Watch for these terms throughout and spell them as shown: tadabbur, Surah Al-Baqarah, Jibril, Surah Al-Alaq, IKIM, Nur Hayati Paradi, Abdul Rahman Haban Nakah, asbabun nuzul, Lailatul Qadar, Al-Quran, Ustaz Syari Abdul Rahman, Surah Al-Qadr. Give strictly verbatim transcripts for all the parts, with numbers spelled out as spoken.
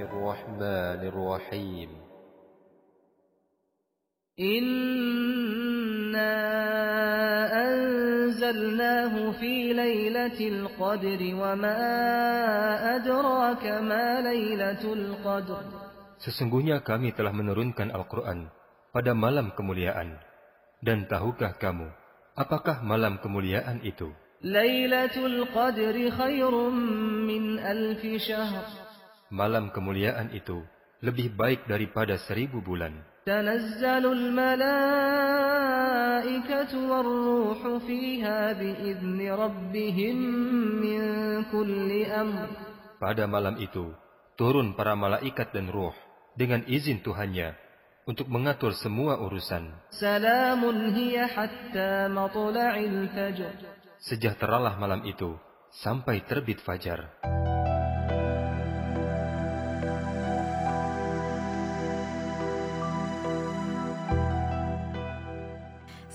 الرحمن الرحيم إنا أنزلناه في ليلة القدر وما أدراك ما ليلة القدر. Sesungguhnya kami telah menurunkan Al-Quran pada malam kemuliaan. Dan tahukah kamu apakah malam kemuliaan itu? Lailatul Qadri khairun min alfi syahr. Malam kemuliaan itu lebih baik daripada seribu bulan. Tanazzalul malaikatu warruhu fiha biizni rabbihim min kulli amr. Pada malam itu turun para malaikat dan ruh dengan izin Tuhannya untuk mengatur semua urusan. Salamun hiya hatta matla'il fajr. Sejahteralah malam itu sampai terbit fajar.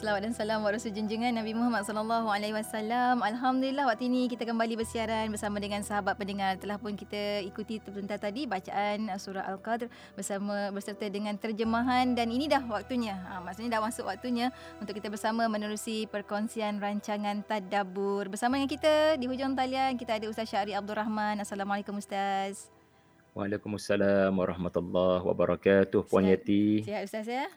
Selawat dan salam warahmatullahi junjungan Nabi Muhammad sallallahu alaihi wasallam. Alhamdulillah, waktu ini kita kembali bersiaran bersama dengan sahabat pendengar. Telah pun kita ikuti sebentar tadi bacaan surah Al-Qadr bersama berserta dengan terjemahan, dan ini dah waktunya. Ha, maksudnya dah masuk waktunya untuk kita bersama menerusi perkongsian rancangan Tadabbur. Bersama dengan kita di hujung talian kita ada Ustaz Syari Abdul Rahman. Assalamualaikum Ustaz. Waalaikumsalam warahmatullahi wabarakatuh. Puan Yati. Sihat Ustaz ya?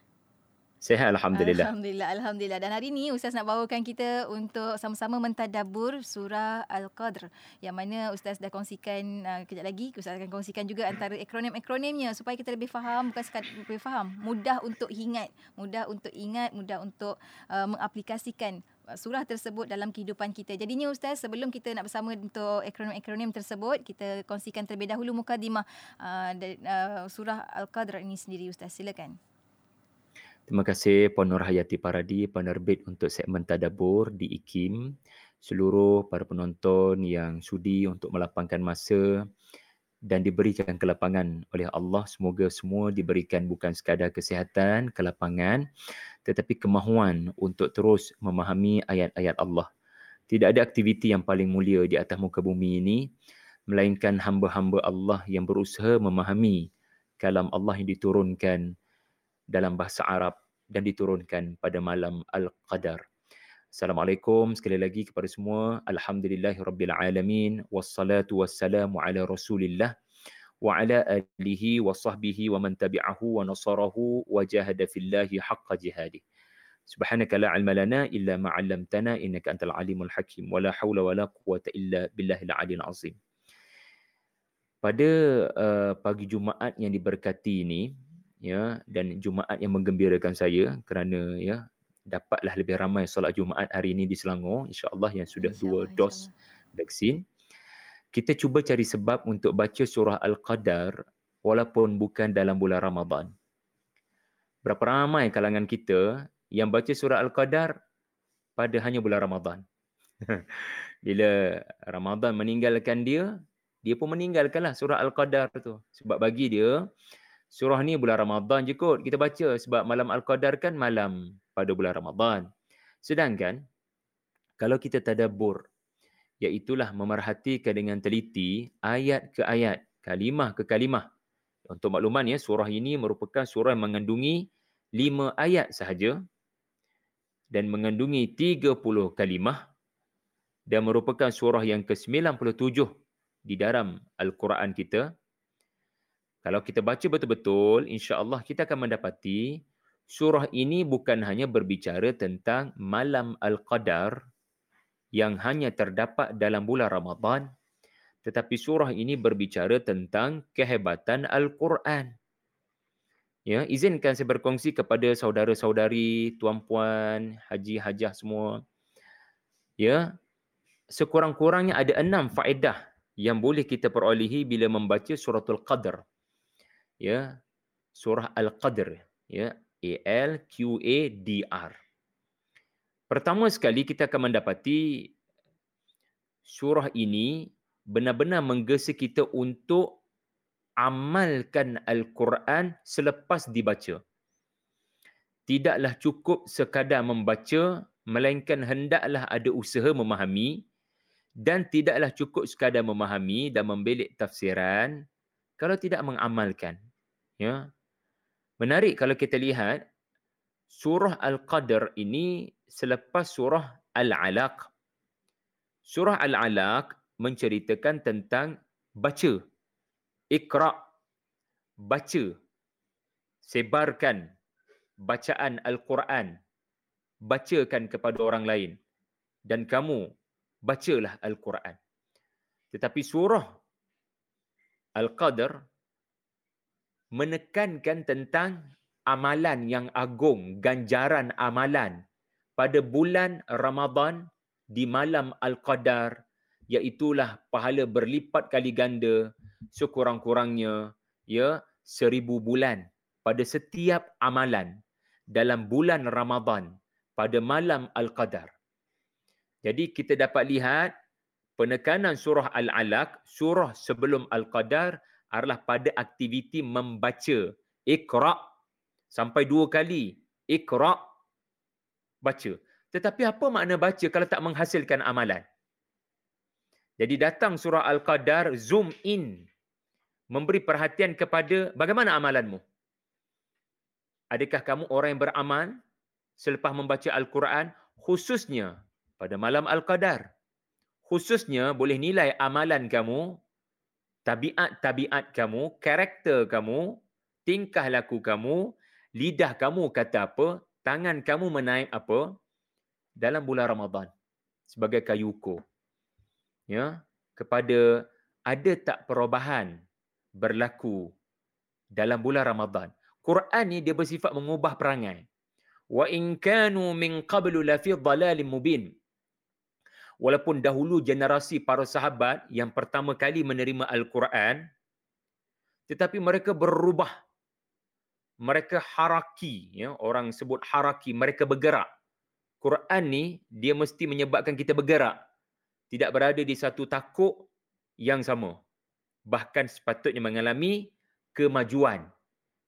Sihat, Alhamdulillah. Alhamdulillah, Alhamdulillah. Dan hari ini Ustaz nak bawakan kita untuk sama-sama mentadabbur surah Al-Qadr, yang mana Ustaz dah kongsikan uh, kejap lagi. Ustaz akan kongsikan juga antara akronim-akronimnya supaya kita lebih faham, bukan sekadar lebih faham, mudah untuk ingat, mudah untuk ingat, mudah untuk uh, mengaplikasikan surah tersebut dalam kehidupan kita. Jadinya Ustaz, sebelum kita nak bersama untuk akronim-akronim tersebut, kita kongsikan terlebih dahulu mukadimah uh, uh, surah Al-Qadr ini sendiri. Ustaz, silakan. Terima kasih Puan Nur Hayati Paradi, penerbit untuk segmen Tadabbur di I K I M. Seluruh para penonton yang sudi untuk melapangkan masa dan diberikan kelapangan oleh Allah. Semoga semua diberikan bukan sekadar kesihatan, kelapangan, tetapi kemahuan untuk terus memahami ayat-ayat Allah. Tidak ada aktiviti yang paling mulia di atas muka bumi ini, melainkan hamba-hamba Allah yang berusaha memahami kalam Allah yang diturunkan dalam bahasa Arab dan diturunkan pada malam Al-Qadar. Assalamualaikum sekali lagi kepada semua. Alhamdulillahirrabbilalamin. Wassalatu wassalamu ala rasulillah wa ala alihi wa sahbihi wa man tabi'ahu wa nasarahu wa jahada fillahi haqqa jihadih. Subhanaka la ilma lana illa ma'allamtana innaka antal alimul hakim. Wa la hawla wa la quwata illa billahil alil azim. Pada uh, pagi Jumaat yang diberkati ini, ya, dan Jumaat yang menggembirakan saya kerana ya dapatlah lebih ramai solat Jumaat hari ini di Selangor, insya-Allah, yang sudah insya Allah, dua dos vaksin. Kita cuba cari sebab untuk baca surah Al-Qadar walaupun bukan dalam bulan Ramadan. Berapa ramai kalangan kita yang baca surah Al-Qadar pada hanya bulan Ramadan. Bila Ramadan meninggalkan dia, dia pun meninggalkanlah surah Al-Qadar tu. Sebab bagi dia, surah ni bulan Ramadan je kot kita baca, sebab malam Al-Qadar kan malam pada bulan Ramadan. Sedangkan kalau kita tadabbur, iaitulah memerhatikan dengan teliti ayat ke ayat, kalimah ke kalimah. Untuk makluman ya, surah ini merupakan surah yang mengandungi lima ayat sahaja dan mengandungi tiga puluh kalimah, dan merupakan surah yang ke-sembilan puluh tujuh di dalam Al-Quran kita. Kalau kita baca betul-betul, insya-Allah kita akan mendapati surah ini bukan hanya berbicara tentang malam Al-Qadar yang hanya terdapat dalam bulan Ramadan, tetapi surah ini berbicara tentang kehebatan Al-Quran. Ya, izinkan saya berkongsi kepada saudara-saudari, tuan-puan, haji-hajah semua. Ya, sekurang-kurangnya ada enam faedah yang boleh kita perolehi bila membaca suratul Qadr. Ya, surah Al-Qadr, ya, A L Q A D R. Pertama sekali kita akan mendapati surah ini benar-benar menggesa kita untuk amalkan Al-Quran selepas dibaca. Tidaklah cukup sekadar membaca, melainkan hendaklah ada usaha memahami, dan tidaklah cukup sekadar memahami dan membelik tafsiran, kalau tidak mengamalkan. Ya. Menarik kalau kita lihat surah Al-Qadr ini selepas surah Al-Alaq. Surah Al-Alaq menceritakan tentang baca, ikra', baca, sebarkan bacaan Al-Quran, bacakan kepada orang lain, dan kamu bacalah Al-Quran. Tetapi surah Al-Qadr menekankan tentang amalan yang agung, ganjaran amalan pada bulan Ramadan di malam Al-Qadar, iaitulah pahala berlipat kali ganda sekurang-kurangnya ya seribu bulan pada setiap amalan dalam bulan Ramadan pada malam Al-Qadar. Jadi kita dapat lihat penekanan surah Al-Alaq, surah sebelum Al-Qadar, adalah pada aktiviti membaca. Iqra' sampai dua kali. Iqra' baca. Tetapi apa makna baca kalau tak menghasilkan amalan? Jadi datang surah Al-Qadar, zoom in. Memberi perhatian kepada bagaimana amalanmu. Adakah kamu orang yang beramal selepas membaca Al-Quran, khususnya pada malam Al-Qadar? Khususnya boleh nilai amalan kamu, tabiat-tabiat kamu, karakter kamu, tingkah laku kamu, lidah kamu kata apa, tangan kamu menaip apa dalam bulan Ramadan sebagai kayu ukur. Ya, kepada ada tak perubahan berlaku dalam bulan Ramadan. Quran ni dia bersifat mengubah perangai. Wa in kanu min qablu la fi dhalalin mubin. Walaupun dahulu generasi para sahabat yang pertama kali menerima Al-Quran, tetapi mereka berubah. Mereka haraki, ya, orang sebut haraki, mereka bergerak. Quran ni dia mesti menyebabkan kita bergerak. Tidak berada di satu takuk yang sama. Bahkan sepatutnya mengalami kemajuan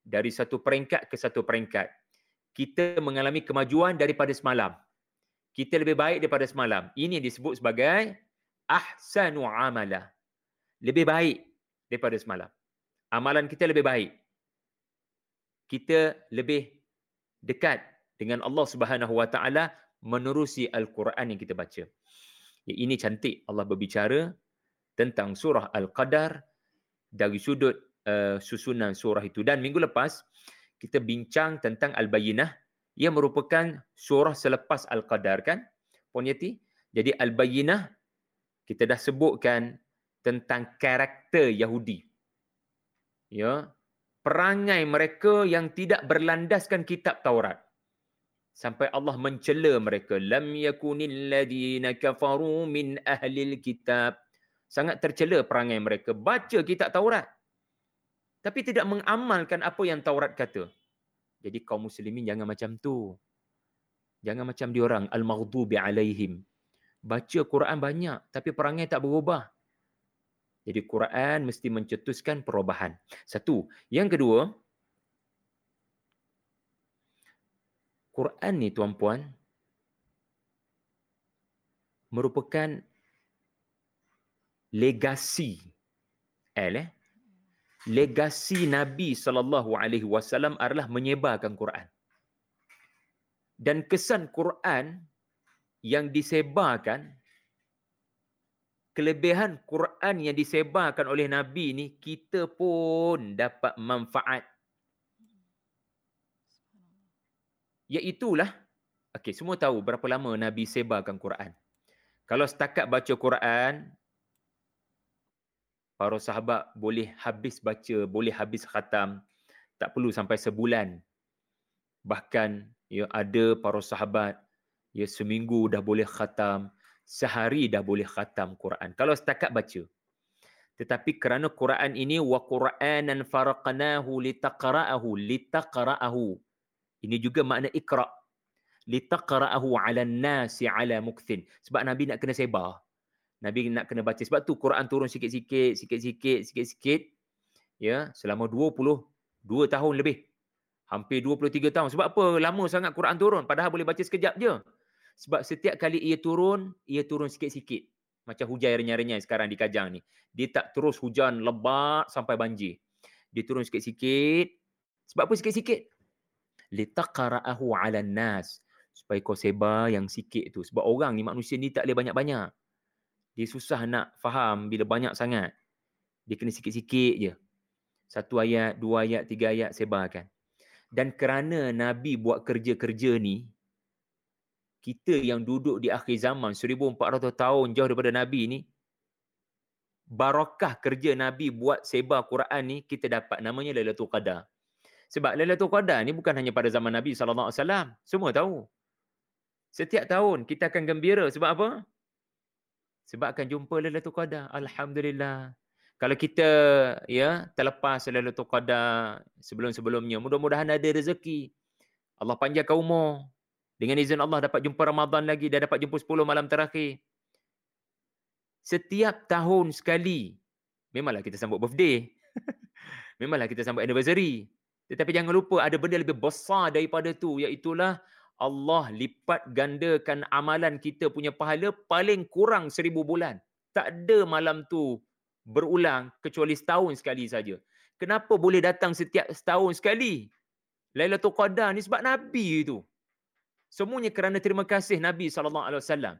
dari satu peringkat ke satu peringkat. Kita mengalami kemajuan daripada semalam. Kita lebih baik daripada semalam. Ini disebut sebagai ahsanu amala. Lebih baik daripada semalam. Amalan kita lebih baik. Kita lebih dekat dengan Allah Subhanahu Wa Taala menerusi Al-Quran yang kita baca. Ya, ini cantik Allah berbicara tentang surah Al-Qadar dari sudut uh, susunan surah itu. Dan minggu lepas kita bincang tentang Al-Bayyinah yang merupakan surah selepas Al-Qadar, kan? Ponyati. Jadi Al-Bayyinah kita dah sebutkan tentang karakter Yahudi. Ya, perangai mereka yang tidak berlandaskan kitab Taurat. Sampai Allah mencela mereka. Lam yakunil ladina kafaru min ahlil kitab. Sangat tercela perangai mereka. Baca kitab Taurat, tapi tidak mengamalkan apa yang Taurat kata. Jadi kaum muslimin jangan macam tu. Jangan macam diorang. Al-maghdubi alaihim. Baca Quran banyak, tapi perangai tak berubah. Jadi Quran mesti mencetuskan perubahan. Satu. Yang kedua, Quran ni tuan-puan merupakan legasi L, eh? legasi Nabi sallallahu alaihi wasallam adalah menyebarkan Quran. Dan kesan Quran yang disebarkan, kelebihan Quran yang disebarkan oleh Nabi ni, kita pun dapat manfaat. Iaitulah, okay, semua tahu berapa lama Nabi sebarkan Quran. Kalau setakat baca Quran, para sahabat boleh habis baca, boleh habis khatam. Tak perlu sampai sebulan. Bahkan ya, ada para sahabat, ya, seminggu dah boleh khatam, sehari dah boleh khatam Quran. Kalau setakat baca. Tetapi kerana Quran ini, وَقُرْآنًا فَرَقْنَاهُ لِتَقْرَأَهُ لِتَقْرَأَهُ Ini juga makna ikra'. Litaqra'ahu 'alan nasi 'ala mukthin. Sebab Nabi nak kena sebar. Nabi nak kena baca. Sebab tu Quran turun sikit-sikit, sikit-sikit, sikit-sikit. Ya, selama dua puluh dua tahun lebih. Hampir dua puluh tiga tahun. Sebab apa lama sangat Quran turun? Padahal boleh baca sekejap je. Sebab setiap kali ia turun, ia turun sikit-sikit. Macam hujan renyai-renyai sekarang di Kajang ni. Dia tak terus hujan lebat sampai banjir. Dia turun sikit-sikit. Sebab apa sikit-sikit? Litaqara'ahu 'alan nas. Supaya kau sebar yang sikit tu. Sebab orang ni, manusia ni tak boleh banyak-banyak. Dia susah nak faham bila banyak sangat. Dia kena sikit-sikit je. Satu ayat, dua ayat, tiga ayat sebarkan. Dan kerana Nabi buat kerja-kerja ni, kita yang duduk di akhir zaman seribu empat ratus tahun jauh daripada Nabi ni, barakah kerja Nabi buat sebar Quran ni, kita dapat namanya Lailatul Qadar. Sebab Lailatul Qadar ni bukan hanya pada zaman Nabi sallallahu alaihi wasallam. Semua tahu. Setiap tahun kita akan gembira. Sebab apa? Sebab akan jumpa Lailatul Qadar. Alhamdulillah. Kalau kita ya terlepas Lailatul Qadar sebelum-sebelumnya, mudah-mudahan ada rezeki. Allah panjangkan umur. Dengan izin Allah dapat jumpa Ramadan lagi, dah dapat jumpa sepuluh malam terakhir. Setiap tahun sekali, memanglah kita sambut birthday. Memanglah kita sambut anniversary. Tetapi jangan lupa ada benda lebih besar daripada tu, iaitulah Allah lipat gandakan amalan kita punya pahala paling kurang seribu bulan. Tak ada malam tu berulang kecuali setahun sekali saja. Kenapa boleh datang setiap setahun sekali? Lailatul Qadar ni sebab Nabi tu. Semuanya kerana terima kasih Nabi sallallahu alaihi wasallam.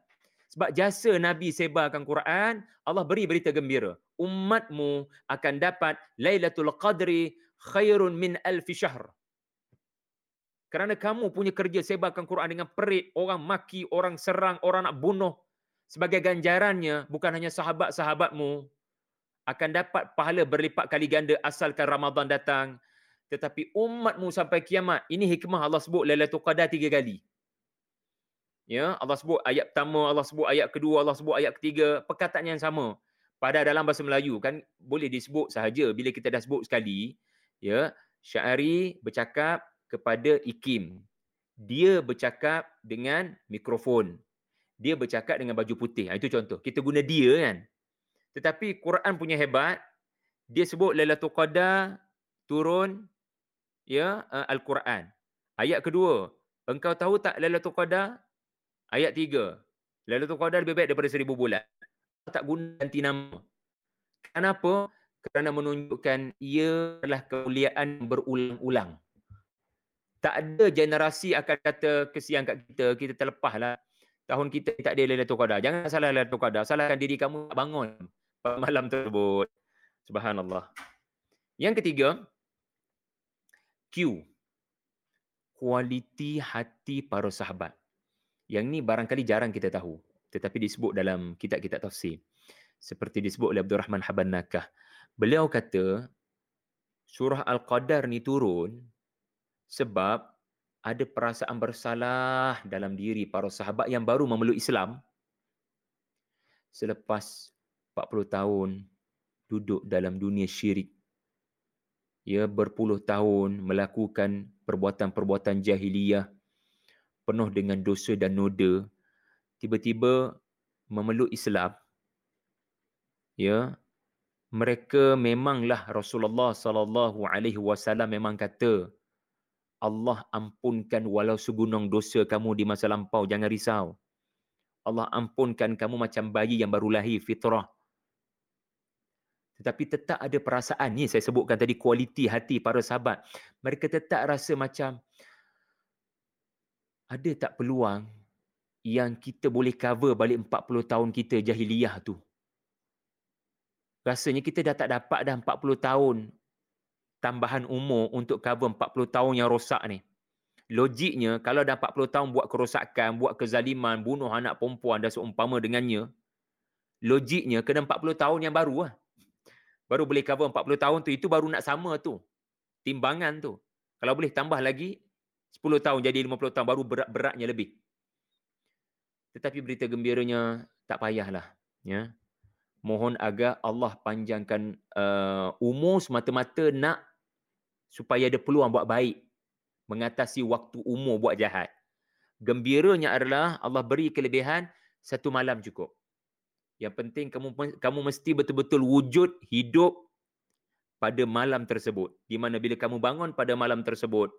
Sebab jasa Nabi sebarkan Quran, Allah beri berita gembira. Umatmu akan dapat Lailatul Qadri khairun min alfi syahr. Kerana kamu punya kerja sebarkan Quran dengan perit, orang maki, orang serang, orang nak bunuh. Sebagai ganjarannya, bukan hanya sahabat-sahabatmu akan dapat pahala berlipat kali ganda asalkan Ramadan datang. Tetapi umatmu sampai kiamat. Ini hikmah Allah sebut Lailatul Qadar tiga kali. Ya, Allah sebut ayat pertama, Allah sebut ayat kedua, Allah sebut ayat ketiga, perkataan yang sama. Pada dalam bahasa Melayu kan boleh disebut sahaja bila kita dah sebut sekali, ya. Syari bercakap kepada I K I M. Dia bercakap dengan mikrofon. Dia bercakap dengan baju putih. Ha, itu contoh. Kita guna dia kan. Tetapi Quran punya hebat, dia sebut Lailatul Qadar turun ya Al-Quran. Ayat kedua, engkau tahu tak Lailatul Qadar? Ayat tiga, Lailatul Qadar lebih baik daripada seribu bulan. Tak guna ganti nama. Kenapa? Kerana menunjukkan ia adalah kemuliaan berulang-ulang. Tak ada generasi akan kata kesian kat kita, kita terlepaslah. Tahun kita tak ada Lailatul Qadar. Jangan salah Lailatul Qadar. Salahkan diri kamu tak bangun pada malam tersebut. Subhanallah. Yang ketiga, Q. Kualiti hati para sahabat. Yang ni barangkali jarang kita tahu. Tetapi disebut dalam kitab-kitab tafsir. Seperti disebut oleh Abdul Rahman Haban Nakah. Beliau kata, Surah Al-Qadar ni turun sebab ada perasaan bersalah dalam diri para sahabat yang baru memeluk Islam. Selepas empat puluh tahun duduk dalam dunia syirik. Ia berpuluh tahun melakukan perbuatan-perbuatan jahiliyah. Penuh dengan dosa dan noda, tiba-tiba memeluk Islam. Ya, mereka memanglah Rasulullah sallallahu alaihi wasallam memang kata, Allah ampunkan walau segunung dosa kamu di masa lampau, jangan risau. Allah ampunkan kamu macam bayi yang baru lahir fitrah. Tetapi tetap ada perasaan ni, saya sebutkan tadi kualiti hati para sahabat. Mereka tetap rasa macam, ada tak peluang yang kita boleh cover balik empat puluh tahun kita jahiliyah tu? Rasanya kita dah tak dapat dah empat puluh tahun tambahan umur untuk cover empat puluh tahun yang rosak ni. Logiknya, kalau dah empat puluh tahun buat kerosakan, buat kezaliman, bunuh anak perempuan dan seumpama dengannya, logiknya kena empat puluh tahun yang baru lah. Baru boleh cover empat puluh tahun tu, itu baru nak sama tu. Timbangan tu. Kalau boleh tambah lagi, sepuluh tahun jadi lima puluh tahun, baru berat-beratnya lebih. Tetapi berita gembiranya, tak payahlah. Ya. Mohon agar Allah panjangkan uh, umur semata-mata nak supaya ada peluang buat baik. Mengatasi waktu umur buat jahat. Gembiranya adalah Allah beri kelebihan satu malam cukup. Yang penting kamu kamu mesti betul-betul wujud hidup pada malam tersebut. Di mana bila kamu bangun pada malam tersebut,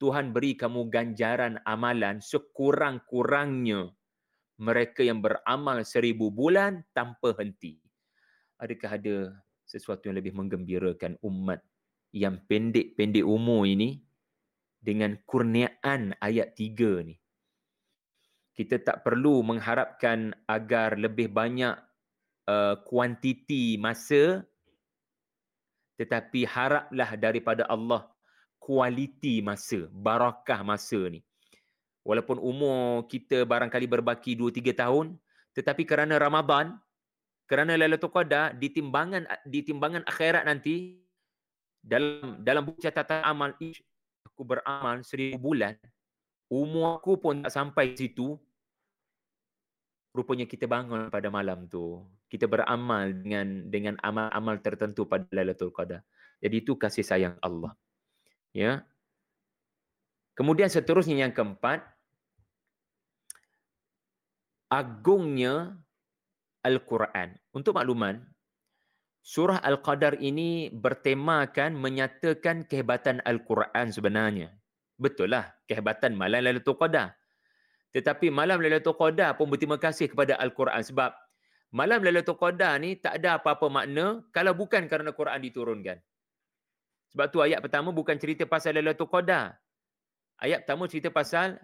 Tuhan beri kamu ganjaran amalan sekurang-kurangnya mereka yang beramal seribu bulan tanpa henti. Adakah ada sesuatu yang lebih menggembirakan umat yang pendek-pendek umur ini dengan kurniaan ayat tiga ni? Kita tak perlu mengharapkan agar lebih banyak uh, kuantiti masa, tetapi haraplah daripada Allah kualiti masa, barakah masa ni. Walaupun umur kita barangkali berbaki dua tiga tahun, tetapi kerana Ramadan, kerana Lailatul Qadar, di timbangan di timbangan akhirat nanti, dalam dalam buku catatan amal, aku beramal seribu bulan, umur aku pun tak sampai situ. Rupanya kita bangun pada malam tu, kita beramal dengan dengan amal-amal tertentu pada Lailatul Qadar. Jadi itu kasih sayang Allah. Ya. Kemudian seterusnya yang keempat, agungnya Al-Quran. Untuk makluman, Surah Al-Qadar ini bertemakan menyatakan kehebatan Al-Quran sebenarnya. Betul lah, kehebatan malam Lailatul Qadar. Tetapi malam Lailatul Qadar pun berterima kasih kepada Al-Quran, sebab malam Lailatul Qadar ni tak ada apa-apa makna kalau bukan kerana Quran diturunkan. Sebab tu ayat pertama bukan cerita pasal Lailatul Qadar. Ayat pertama cerita pasal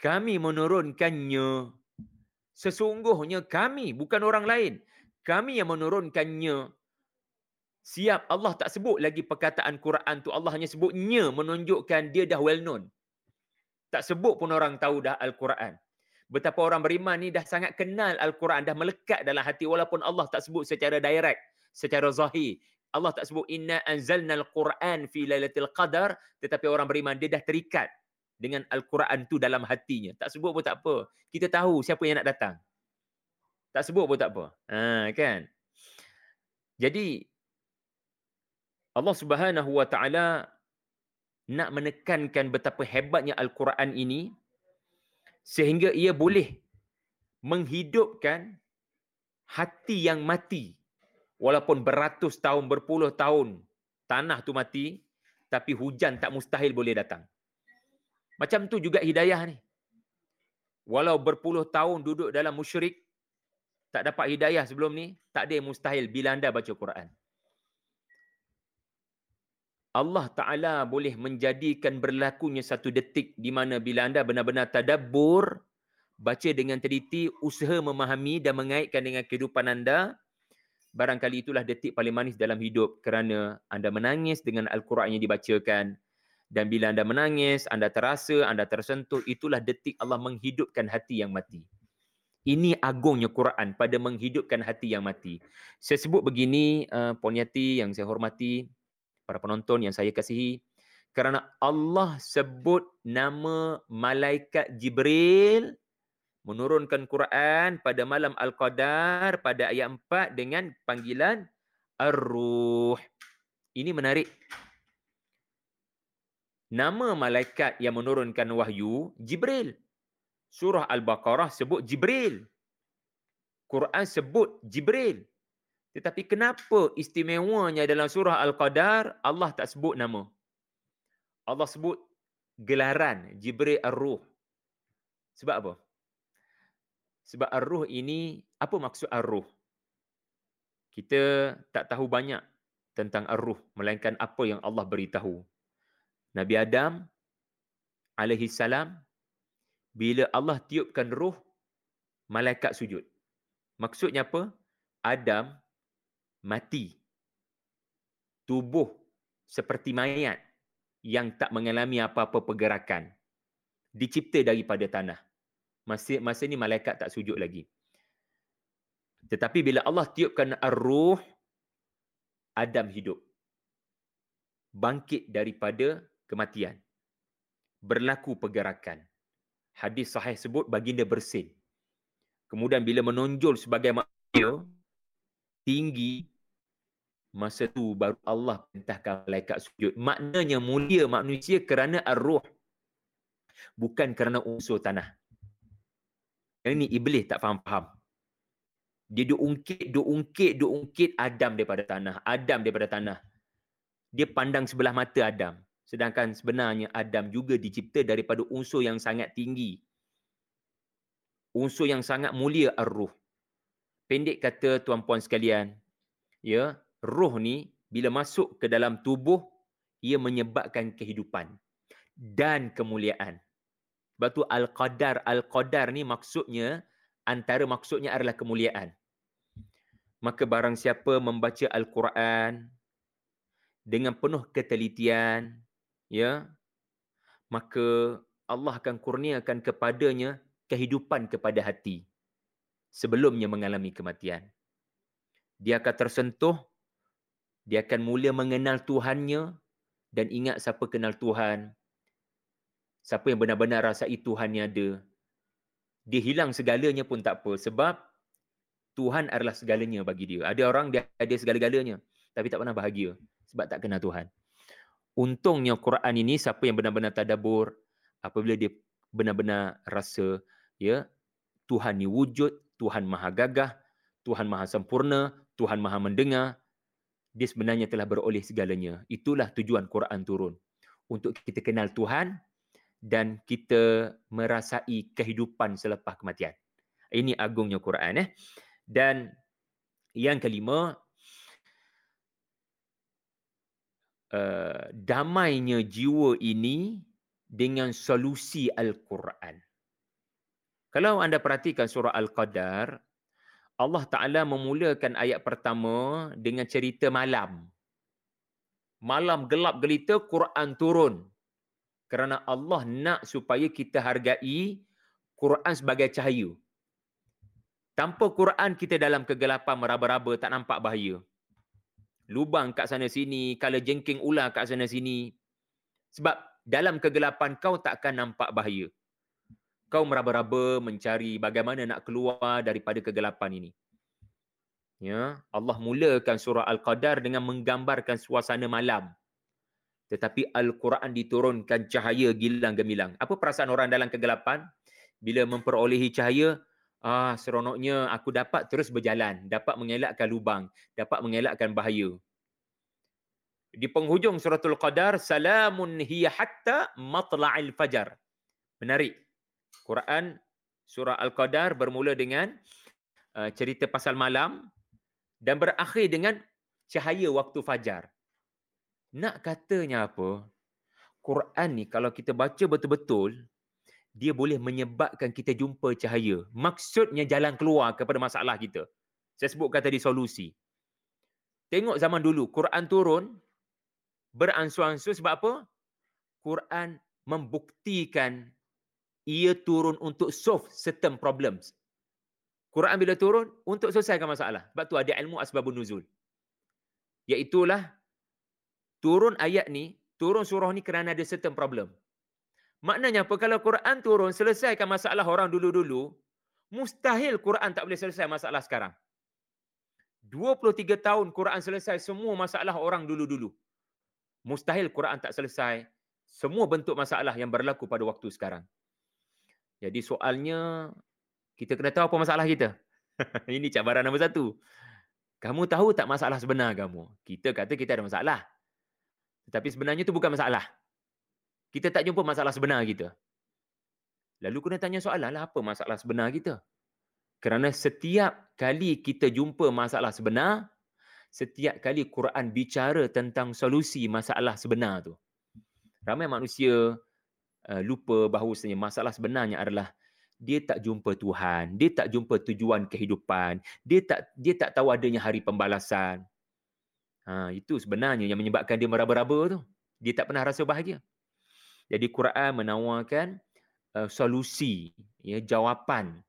kami menurunkannya. Sesungguhnya kami, bukan orang lain. Kami yang menurunkannya. Siap, Allah tak sebut lagi perkataan Quran tu. Allah hanya sebutnya menunjukkan dia dah well known. Tak sebut pun orang tahu dah Al-Quran. Betapa orang beriman ni dah sangat kenal Al-Quran, dah melekat dalam hati walaupun Allah tak sebut secara direct, secara zahir. Allah tak sebut inna anzalnal Quran fi lailatul qadar, tetapi orang beriman dia dah terikat dengan Al-Quran tu dalam hatinya. Tak sebut pun tak apa. Kita tahu siapa yang nak datang. Tak sebut pun tak apa. Ha, kan? Jadi Allah Subhanahu wa taala nak menekankan betapa hebatnya Al-Quran ini sehingga ia boleh menghidupkan hati yang mati. Walaupun beratus tahun, berpuluh tahun tanah tu mati, tapi hujan tak mustahil boleh datang. Macam tu juga hidayah ni. Walau berpuluh tahun duduk dalam musyrik, tak dapat hidayah sebelum ni, tak ada mustahil bila anda baca Quran. Allah Ta'ala boleh menjadikan berlakunya satu detik di mana bila anda benar-benar tadabbur, baca dengan teliti, usaha memahami dan mengaitkan dengan kehidupan anda, barangkali itulah detik paling manis dalam hidup kerana anda menangis dengan Al-Quran yang dibacakan. Dan bila anda menangis, anda terasa, anda tersentuh, itulah detik Allah menghidupkan hati yang mati. Ini agungnya Quran pada menghidupkan hati yang mati. Saya sebut begini, uh, Puan Yati yang saya hormati, para penonton yang saya kasihi, kerana Allah sebut nama malaikat Jibril menurunkan Quran pada malam Al-Qadar pada ayat empat dengan panggilan Ar-Ruh. Ini menarik. Nama malaikat yang menurunkan wahyu, Jibril. Surah Al-Baqarah sebut Jibril. Quran sebut Jibril. Tetapi kenapa istimewanya dalam surah Al-Qadar Allah tak sebut nama? Allah sebut gelaran Jibril Ar-Ruh. Sebab apa? Sebab Ar-Ruh ini, apa maksud Ar-Ruh? Kita tak tahu banyak tentang Ar-Ruh, melainkan apa yang Allah beritahu. Nabi Adam alaihi salam, bila Allah tiupkan ruh, malaikat sujud. Maksudnya apa? Adam mati. Tubuh seperti mayat yang tak mengalami apa-apa pergerakan. Dicipta daripada tanah. Masa, masa ni malaikat tak sujud lagi. Tetapi bila Allah tiupkan Ar-Ruh, Adam hidup. Bangkit daripada kematian. Berlaku pergerakan. Hadis sahih sebut baginda bersin. Kemudian bila menonjol sebagai manusia tinggi, masa tu baru Allah perintahkan malaikat sujud. Maknanya mulia manusia kerana Ar-Ruh. Bukan kerana unsur tanah. Yang ni iblis tak faham-faham. Dia diungkit, diungkit, diungkit Adam daripada tanah. Adam daripada tanah. Dia pandang sebelah mata Adam. Sedangkan sebenarnya Adam juga dicipta daripada unsur yang sangat tinggi. unsur yang sangat mulia ar-ruh. Pendek kata tuan-puan sekalian, ya, ruh ni bila masuk ke dalam tubuh, ia menyebabkan kehidupan dan kemuliaan. Sebab tu Al-Qadar, Al-Qadar ni maksudnya, antara maksudnya adalah kemuliaan. Maka barang siapa membaca Al-Quran dengan penuh ketelitian, ya, maka Allah akan kurniakan kepadanya kehidupan kepada hati sebelumnya mengalami kematian. Dia akan tersentuh, dia akan mula mengenal Tuhannya dan ingat siapa kenal Tuhan, siapa yang benar-benar rasai Tuhan yang ada. Dia hilang segalanya pun tak apa sebab Tuhan adalah segalanya bagi dia. Ada orang dia ada segala-galanya tapi tak pernah bahagia sebab tak kenal Tuhan. Untungnya Quran ini siapa yang benar-benar tadabbur, apabila dia benar-benar rasa, ya, Tuhan ni wujud, Tuhan maha gagah, Tuhan maha sempurna, Tuhan maha mendengar, dia sebenarnya telah beroleh segalanya. Itulah tujuan Quran turun, untuk kita kenal Tuhan dan kita merasai kehidupan selepas kematian. Ini agungnya Quran, eh. Dan yang kelima, uh, damainya jiwa ini dengan solusi Al-Quran. Kalau anda perhatikan surah Al-Qadar, Allah Ta'ala memulakan ayat pertama dengan cerita malam. Malam gelap gelita, Quran turun. Kerana Allah nak supaya kita hargai Quran sebagai cahaya. Tanpa Quran, kita dalam kegelapan meraba-raba, tak nampak bahaya. Lubang kat sana sini, kala jengking ular kat sana sini. Sebab dalam kegelapan kau takkan nampak bahaya. Kau meraba-raba mencari bagaimana nak keluar daripada kegelapan ini. Ya, Allah mulakan surah Al-Qadar dengan menggambarkan suasana malam. Tetapi Al-Quran diturunkan cahaya gilang gemilang. Apa perasaan orang dalam kegelapan? Bila memperolehi cahaya, ah, seronoknya aku dapat terus berjalan. Dapat mengelakkan lubang. Dapat mengelakkan bahaya. Di penghujung suratul Qadar, salamun hiya hatta matla'il fajar. Menarik. Quran, surah Al-Qadar bermula dengan uh, cerita pasal malam dan berakhir dengan cahaya waktu fajar. Nak katanya apa? Quran ni kalau kita baca betul-betul, dia boleh menyebabkan kita jumpa cahaya. Maksudnya jalan keluar kepada masalah kita. Saya sebutkan tadi solusi. Tengok zaman dulu, Quran turun beransur-ansur sebab apa? Quran membuktikan ia turun untuk solve certain problems. Quran bila turun untuk selesaikan masalah. Sebab tu ada ilmu asbabun nuzul. Iaitulah turun ayat ni, turun surah ni kerana ada certain problem. Maknanya apa? Kalau Quran turun selesaikan masalah orang dulu-dulu, mustahil Quran tak boleh selesai masalah sekarang. dua puluh tiga tahun Quran selesai semua masalah orang dulu-dulu. Mustahil Quran tak selesai semua bentuk masalah yang berlaku pada waktu sekarang. Jadi soalnya, kita kena tahu apa masalah kita. Ini cabaran nombor satu. Kamu tahu tak masalah sebenar kamu? Kita kata kita ada masalah. Tetapi sebenarnya itu bukan masalah. Kita tak jumpa masalah sebenar kita. Lalu kena tanya soalan lah, apa masalah sebenar kita? Kerana setiap kali kita jumpa masalah sebenar, setiap kali Quran bicara tentang solusi masalah sebenar tu. Ramai manusia uh, lupa bahawasanya masalah sebenarnya adalah dia tak jumpa Tuhan, dia tak jumpa tujuan kehidupan, dia tak dia tak tahu adanya hari pembalasan. Ha, itu sebenarnya yang menyebabkan dia meraba-raba tu. Dia tak pernah rasa bahagia. Jadi Quran menawarkan uh, solusi, ya, jawapan.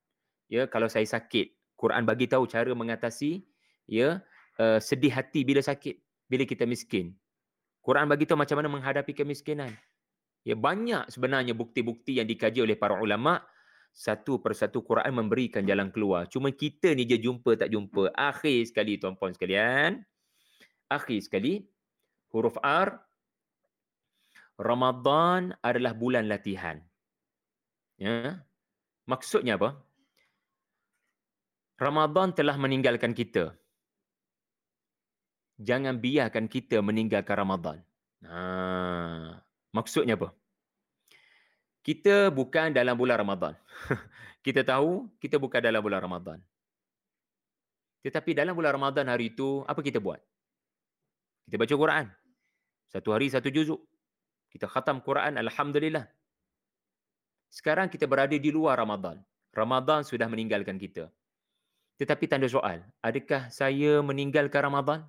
Ya, kalau saya sakit, Quran bagi tahu cara mengatasi, ya, uh, sedih hati bila sakit, bila kita miskin. Quran bagi tahu macam mana menghadapi kemiskinan. Ya, banyak sebenarnya bukti-bukti yang dikaji oleh para ulama. Satu persatu Quran memberikan jalan keluar. Cuma kita ni je jumpa tak jumpa. Akhir sekali tuan-puan sekalian. Akhir sekali, huruf R, Ramadan adalah bulan latihan. Ya. Maksudnya apa? Ramadan telah meninggalkan kita. Jangan biarkan kita meninggalkan Ramadan. Ha. Maksudnya apa? Kita bukan dalam bulan Ramadan. Kita tahu kita bukan dalam bulan Ramadan. Tetapi dalam bulan Ramadan hari itu, apa kita buat? Kita baca Quran. Satu hari satu juzuk. Kita khatam Quran, alhamdulillah. Sekarang kita berada di luar Ramadan. Ramadan sudah meninggalkan kita. Tetapi tanda soal, adakah saya meninggalkan Ramadan?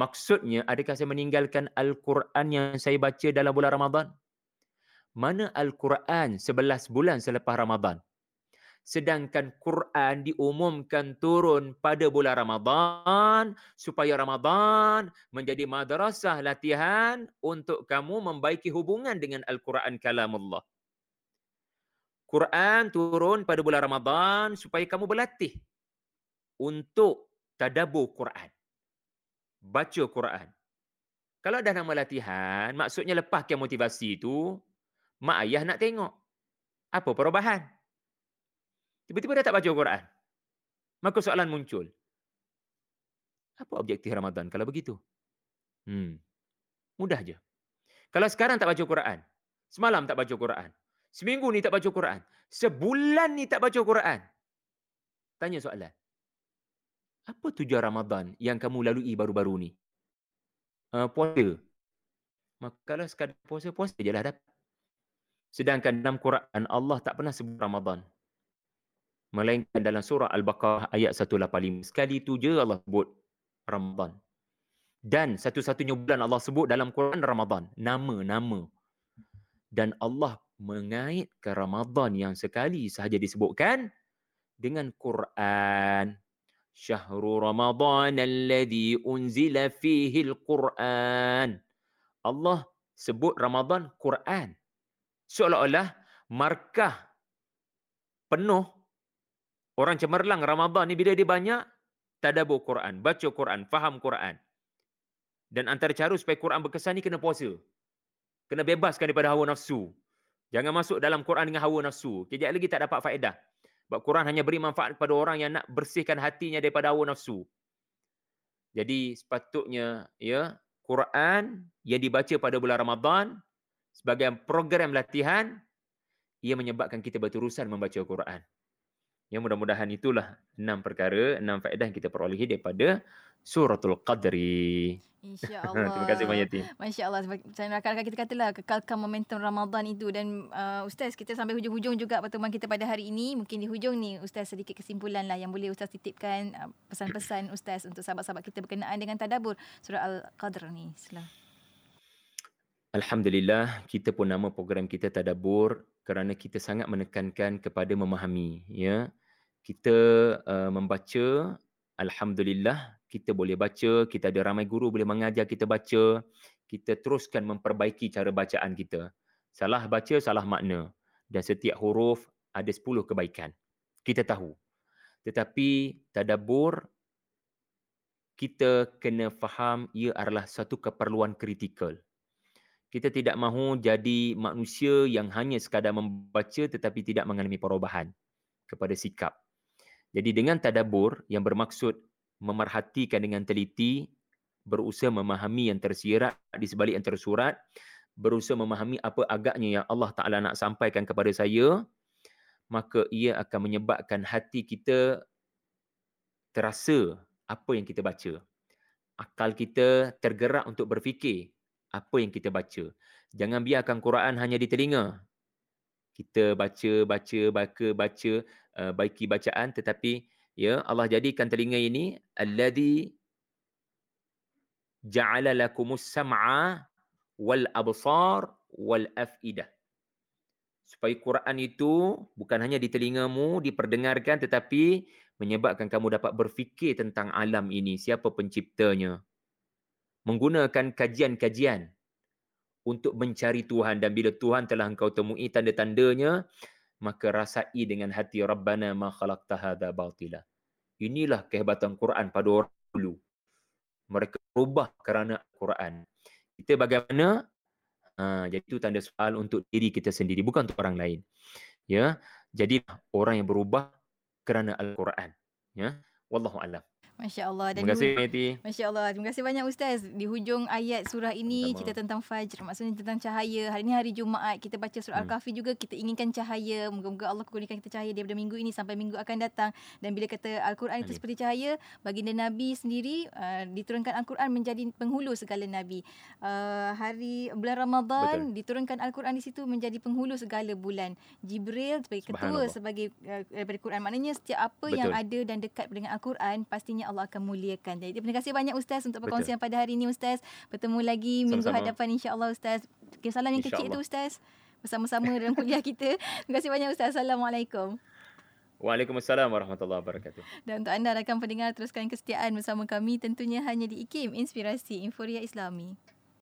Maksudnya, adakah saya meninggalkan Al-Quran yang saya baca dalam bulan Ramadan? Mana Al-Quran sebelas bulan selepas Ramadan? Sedangkan Quran diumumkan turun pada bulan Ramadan supaya Ramadan menjadi madrasah latihan untuk kamu membaiki hubungan dengan Al-Quran kalamullah. Quran turun pada bulan Ramadan supaya kamu berlatih untuk tadabbur Quran. Baca Quran. Kalau dah nama latihan, maksudnya lepaskan motivasi itu, mak ayah nak tengok. Apa perubahan? Tiba-tiba dah tak baca Quran. Maka soalan muncul. Apa objektif Ramadan kalau begitu? Hmm. Mudah je. Kalau sekarang tak baca Quran, semalam tak baca Quran, seminggu ni tak baca Quran, sebulan ni tak baca Quran. Tanya soalan. Apa tujuan Ramadan yang kamu lalui baru-baru ni? Uh, puasa. Maka kalau sekadar puasa, puasa je lah dapat. Sedangkan dalam Quran, Allah tak pernah sebut Ramadan. Melainkan dalam surah Al-Baqarah ayat seratus lapan puluh lima. Sekali tu je Allah sebut Ramadan. Dan satu-satunya bulan Allah sebut dalam Quran Ramadan. Nama-nama. Dan Allah mengaitkan Ramadan yang sekali sahaja disebutkan dengan Quran. Syahrul Ramadan alladhi unzila fihi al-Quran. Allah sebut Ramadan Quran. Seolah-olah markah penuh orang cemerlang Ramadan ni bila dia banyak tadabbur Quran, baca Quran, faham Quran. Dan antara cara supaya Quran berkesan ni kena puasa. Kena bebaskan daripada hawa nafsu. Jangan masuk dalam Quran dengan hawa nafsu. Kejap lagi tak dapat faedah. Sebab Quran hanya beri manfaat kepada orang yang nak bersihkan hatinya daripada hawa nafsu. Jadi sepatutnya ya Quran yang dibaca pada bulan Ramadan sebagai program latihan, ia menyebabkan kita berterusan membaca Quran. Yang mudah-mudahan itulah enam perkara, enam faedah yang kita perolehi daripada Suratul Qadri. InsyaAllah. Terima kasih banyak, Ti. MasyaAllah. Macam rakan-rakan kita katalah, kekalkan momentum Ramadan itu. Dan uh, Ustaz, kita sampai hujung-hujung juga pertemuan kita pada hari ini. Mungkin di hujung ni, Ustaz sedikit kesimpulan lah yang boleh Ustaz titipkan uh, pesan-pesan Ustaz untuk sahabat-sahabat kita berkenaan dengan tadabbur Surah Al-Qadr ni. Selamat. Alhamdulillah, kita pun nama program kita tadabbur kerana kita sangat menekankan kepada memahami. Ya, kita uh, membaca. Alhamdulillah, kita boleh baca, kita ada ramai guru boleh mengajar kita baca, kita teruskan memperbaiki cara bacaan kita. Salah baca, salah makna. Dan setiap huruf ada sepuluh kebaikan. Kita tahu. Tetapi tadabbur, kita kena faham ia adalah satu keperluan kritikal. Kita tidak mahu jadi manusia yang hanya sekadar membaca tetapi tidak mengalami perubahan kepada sikap. Jadi dengan tadabbur yang bermaksud memerhatikan dengan teliti, berusaha memahami yang tersirat di sebalik yang tersurat, berusaha memahami apa agaknya yang Allah Ta'ala nak sampaikan kepada saya, maka ia akan menyebabkan hati kita terasa apa yang kita baca. Akal kita tergerak untuk berfikir apa yang kita baca. Jangan biarkan Quran hanya di telinga. Kita baca, baca, baca, baca, uh, baiki bacaan. Tetapi, ya, Allah jadikan telinga ini, Alladhi ja'ala lakumus sam'a wal absar wal af'idah. Supaya Quran itu bukan hanya di telingamu, diperdengarkan, tetapi menyebabkan kamu dapat berfikir tentang alam ini. Siapa penciptanya? Menggunakan kajian-kajian untuk mencari Tuhan, dan bila Tuhan telah engkau temui tanda-tandanya, maka rasai dengan hati, Rabbana ma khalaqta hadha batila. Inilah kehebatan Quran pada orang dulu. Mereka berubah kerana Quran. Kita bagaimana? Ha, jadi itu tanda soal untuk diri kita sendiri, bukan untuk orang lain. Ya, jadilah orang yang berubah kerana Al-Quran. Ya, wallahu a'lam. Masya Allah. Dan terima kasih Neti. Masya Allah. Terima kasih banyak Ustaz. Di hujung ayat surah ini cerita tentang Fajr, maksudnya tentang cahaya. Hari ini hari Jumaat, kita baca surah hmm. Al-Kahfi juga. Kita inginkan cahaya. Moga-moga Allah kurniakan kita cahaya daripada minggu ini sampai minggu akan datang. Dan bila kata Al-Quran itu seperti cahaya, baginda Nabi sendiri uh, diturunkan Al-Quran menjadi penghulu segala Nabi. Uh, hari bulan Ramadan, betul, diturunkan Al-Quran di situ menjadi penghulu segala bulan. Jibril sebagai ketua sebagai uh, daripada Quran. Maknanya setiap apa, betul, yang ada dan dekat dengan Al-Quran pastinya Allah akan muliakan. Jadi terima kasih banyak Ustaz untuk perkongsian, betul, pada hari ini Ustaz. Bertemu lagi minggu sama-sama hadapan insya-Allah Ustaz. Kesalahan yang kecil itu Ustaz, bersama-sama dalam kuliah kita. Terima kasih banyak Ustaz. Assalamualaikum. Waalaikumsalam warahmatullahi wabarakatuh. Dan untuk anda rakan pendengar, teruskan kesetiaan bersama kami tentunya hanya di I K I M Inspirasi Inforia Islami.